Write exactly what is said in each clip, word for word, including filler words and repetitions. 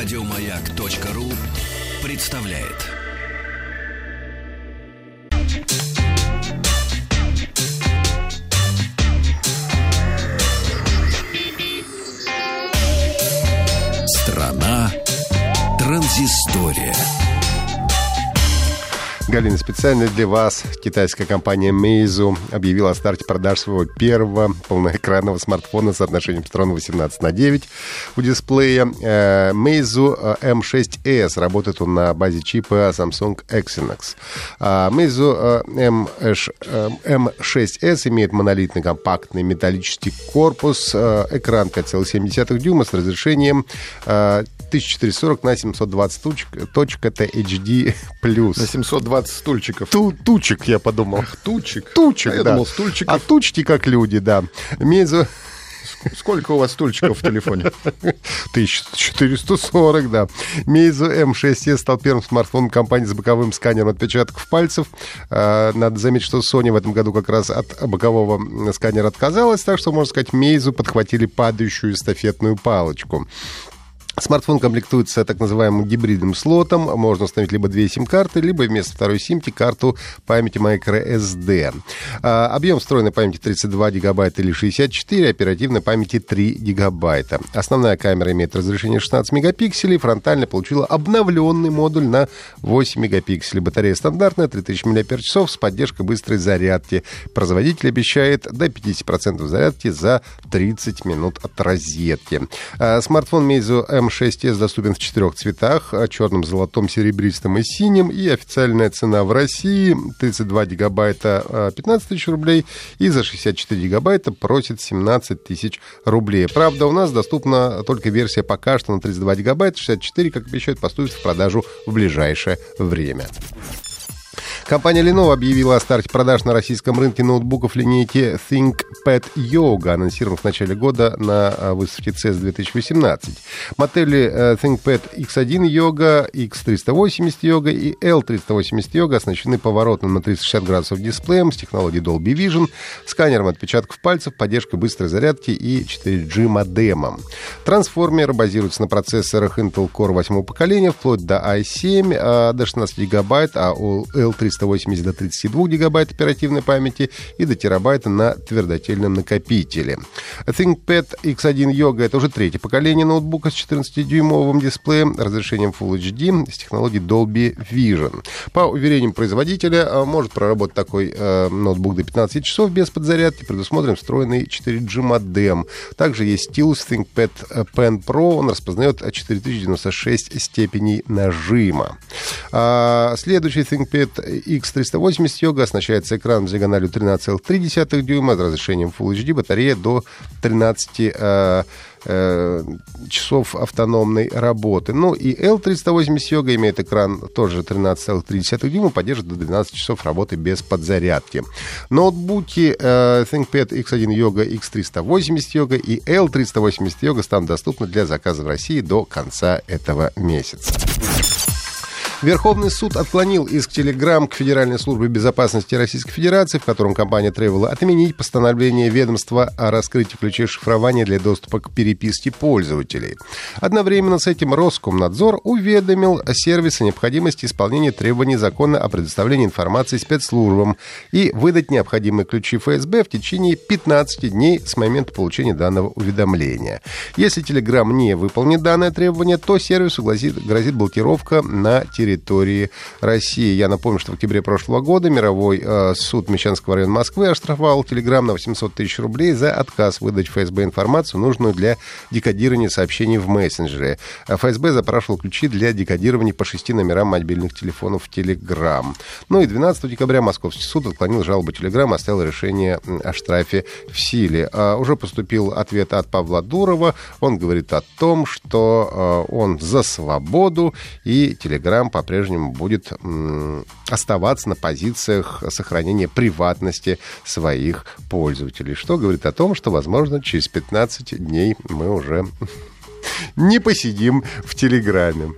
Радиомаяк.ру представляет. Страна Транзистория. Галина, специально для вас китайская компания Meizu объявила о старте продаж своего первого полноэкранного смартфона с соотношением сторон восемнадцать на девять у дисплея. Meizu эм шесть эс. Работает он на базе чипа Samsung Exynos. Meizu эм шесть эс имеет монолитный компактный металлический корпус, экран пять целых семь десятых дюйма с разрешением тысяча четыреста сорок на семьсот двадцать точек, точка тэ эйч ди плюс. На семьсот двадцать стульчиков. Ту, тучек, я подумал. Ах, тучек? Тучек, а да. Я думал, стульчиков. А тучки как люди, да. Meizu... Сколько у вас стульчиков в телефоне? тысяча четыреста сорок, да. Meizu эм шесть эс стал первым смартфоном компании с боковым сканером отпечатков пальцев. Надо заметить, что Sony в этом году как раз от бокового сканера отказалась, так что, можно сказать, Meizu подхватили падающую эстафетную палочку. Смартфон комплектуется так называемым гибридным слотом. Можно установить либо две сим-карты, либо вместо второй симки карту памяти microSD. А, объем встроенной памяти тридцать два гигабайта или шестьдесят четыре, оперативной памяти три гигабайта. Основная камера имеет разрешение шестнадцать мегапикселей, фронтально получила обновленный модуль на восемь мегапикселей. Батарея стандартная, три тысячи миллиампер-часов, с поддержкой быстрой зарядки. Производитель обещает до пятьдесят процентов зарядки за тридцать минут от розетки. А, смартфон Meizu эм шесть эс доступен в четырех цветах: черном, золотом, серебристом и синим. И официальная цена в России тридцать два гигабайта пятнадцать тысяч рублей, и за шестьдесят четыре гигабайта просит семнадцать тысяч рублей. Правда, у нас доступна только версия пока что на тридцать два гигабайта, шестьдесят четыре, как обещают, поступит в продажу в ближайшее время. Компания Lenovo объявила о старте продаж на российском рынке ноутбуков линейки ThinkPad Yoga, анонсированных в начале года на выставке си и эс две тысячи восемнадцать. Модели ThinkPad икс один Yoga, икс триста восемьдесят Yoga и эл триста восемьдесят Yoga оснащены поворотным на триста шестьдесят градусов дисплеем с технологией Dolby Vision, сканером отпечатков пальцев, поддержкой быстрой зарядки и четыре джи модемом. Трансформер базируется на процессорах Intel Core восьмого поколения, вплоть до ай семь, до шестнадцати гигабайт, а у эл триста восемьдесят до тридцати двух гигабайт оперативной памяти и до терабайта на твердотельном накопителе. ThinkPad икс один Yoga — это уже третье поколение ноутбука с четырнадцатидюймовым дисплеем, разрешением фулл эйч ди с технологией Dolby Vision. По уверениям производителя, может проработать такой э, ноутбук до пятнадцати часов без подзарядки. Предусмотрен встроенный четыре джи модем. Также есть стилус ThinkPad Pen Pro. Он распознает четыре тысячи девяносто шесть степеней нажима. А следующий ThinkPad икс триста восемьдесят Yoga оснащается экраном с диагональю тринадцать целых три десятых дюйма, с разрешением фулл эйч ди, батарея до тринадцати часов автономной работы. Ну и эл триста восемьдесят Yoga имеет экран тоже тринадцать целых три десятых дюйма, поддержит до двенадцати часов работы без подзарядки. Ноутбуки э, ThinkPad икс один Yoga, икс триста восемьдесят Yoga и эл триста восемьдесят Yoga станут доступны для заказа в России до конца этого месяца. Верховный суд отклонил иск Telegram к Федеральной службе безопасности Российской Федерации, в котором компания требовала отменить постановление ведомства о раскрытии ключей шифрования для доступа к переписке пользователей. Одновременно с этим Роскомнадзор уведомил сервис о необходимости исполнения требований закона о предоставлении информации спецслужбам и выдать необходимые ключи эф эс бэ в течение пятнадцати дней с момента получения данного уведомления. Если Telegram не выполнит данное требование, то сервису грозит, грозит блокировка на территории. территории России. Я напомню, что в октябре прошлого года мировой э, суд Мещанского района Москвы оштрафовал Telegram на восемьсот тысяч рублей за отказ выдать эф эс бэ информацию, нужную для декодирования сообщений в мессенджере. эф эс бэ запрашивал ключи для декодирования по шести номерам мобильных телефонов в Telegram. Ну и двенадцатого декабря Московский суд отклонил жалобу Telegram, оставил решение о штрафе в силе. А уже поступил ответ от Павла Дурова. Он говорит о том, что э, он за свободу, и Telegram по-прежнему будет м, оставаться на позициях сохранения приватности своих пользователей. Что говорит о том, что, возможно, через пятнадцать дней мы уже не посидим в Телеграме.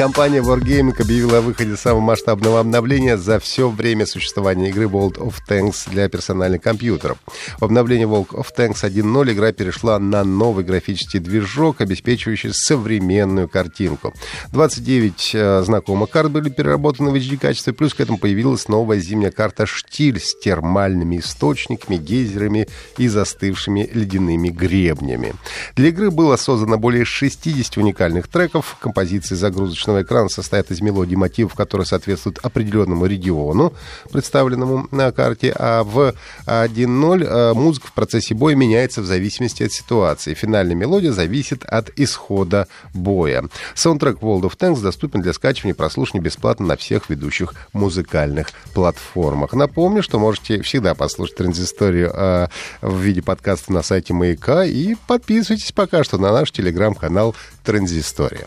Компания Wargaming объявила о выходе самого масштабного обновления за все время существования игры World of Tanks для персональных компьютеров. В обновлении World of Tanks один ноль игра перешла на новый графический движок, обеспечивающий современную картинку. двадцать девять э, знакомых карт были переработаны в эйч ди-качестве, плюс к этому появилась новая зимняя карта «Штиль» с термальными источниками, гейзерами и застывшими ледяными гребнями. Для игры было создано более шестьдесят уникальных треков. Композиции загрузочного экрана состоят из мелодий, мотивов, которые соответствуют определенному региону, представленному на карте, а в один ноль музыка в процессе боя меняется в зависимости от ситуации. Финальная мелодия зависит от исхода боя. Саундтрек World of Tanks доступен для скачивания и прослушивания бесплатно на всех ведущих музыкальных платформах. Напомню, что можете всегда послушать «Транзисторию» э, в виде подкаста на сайте «Маяка», и подписывайтесь пока что на наш телеграм-канал «Транзистория».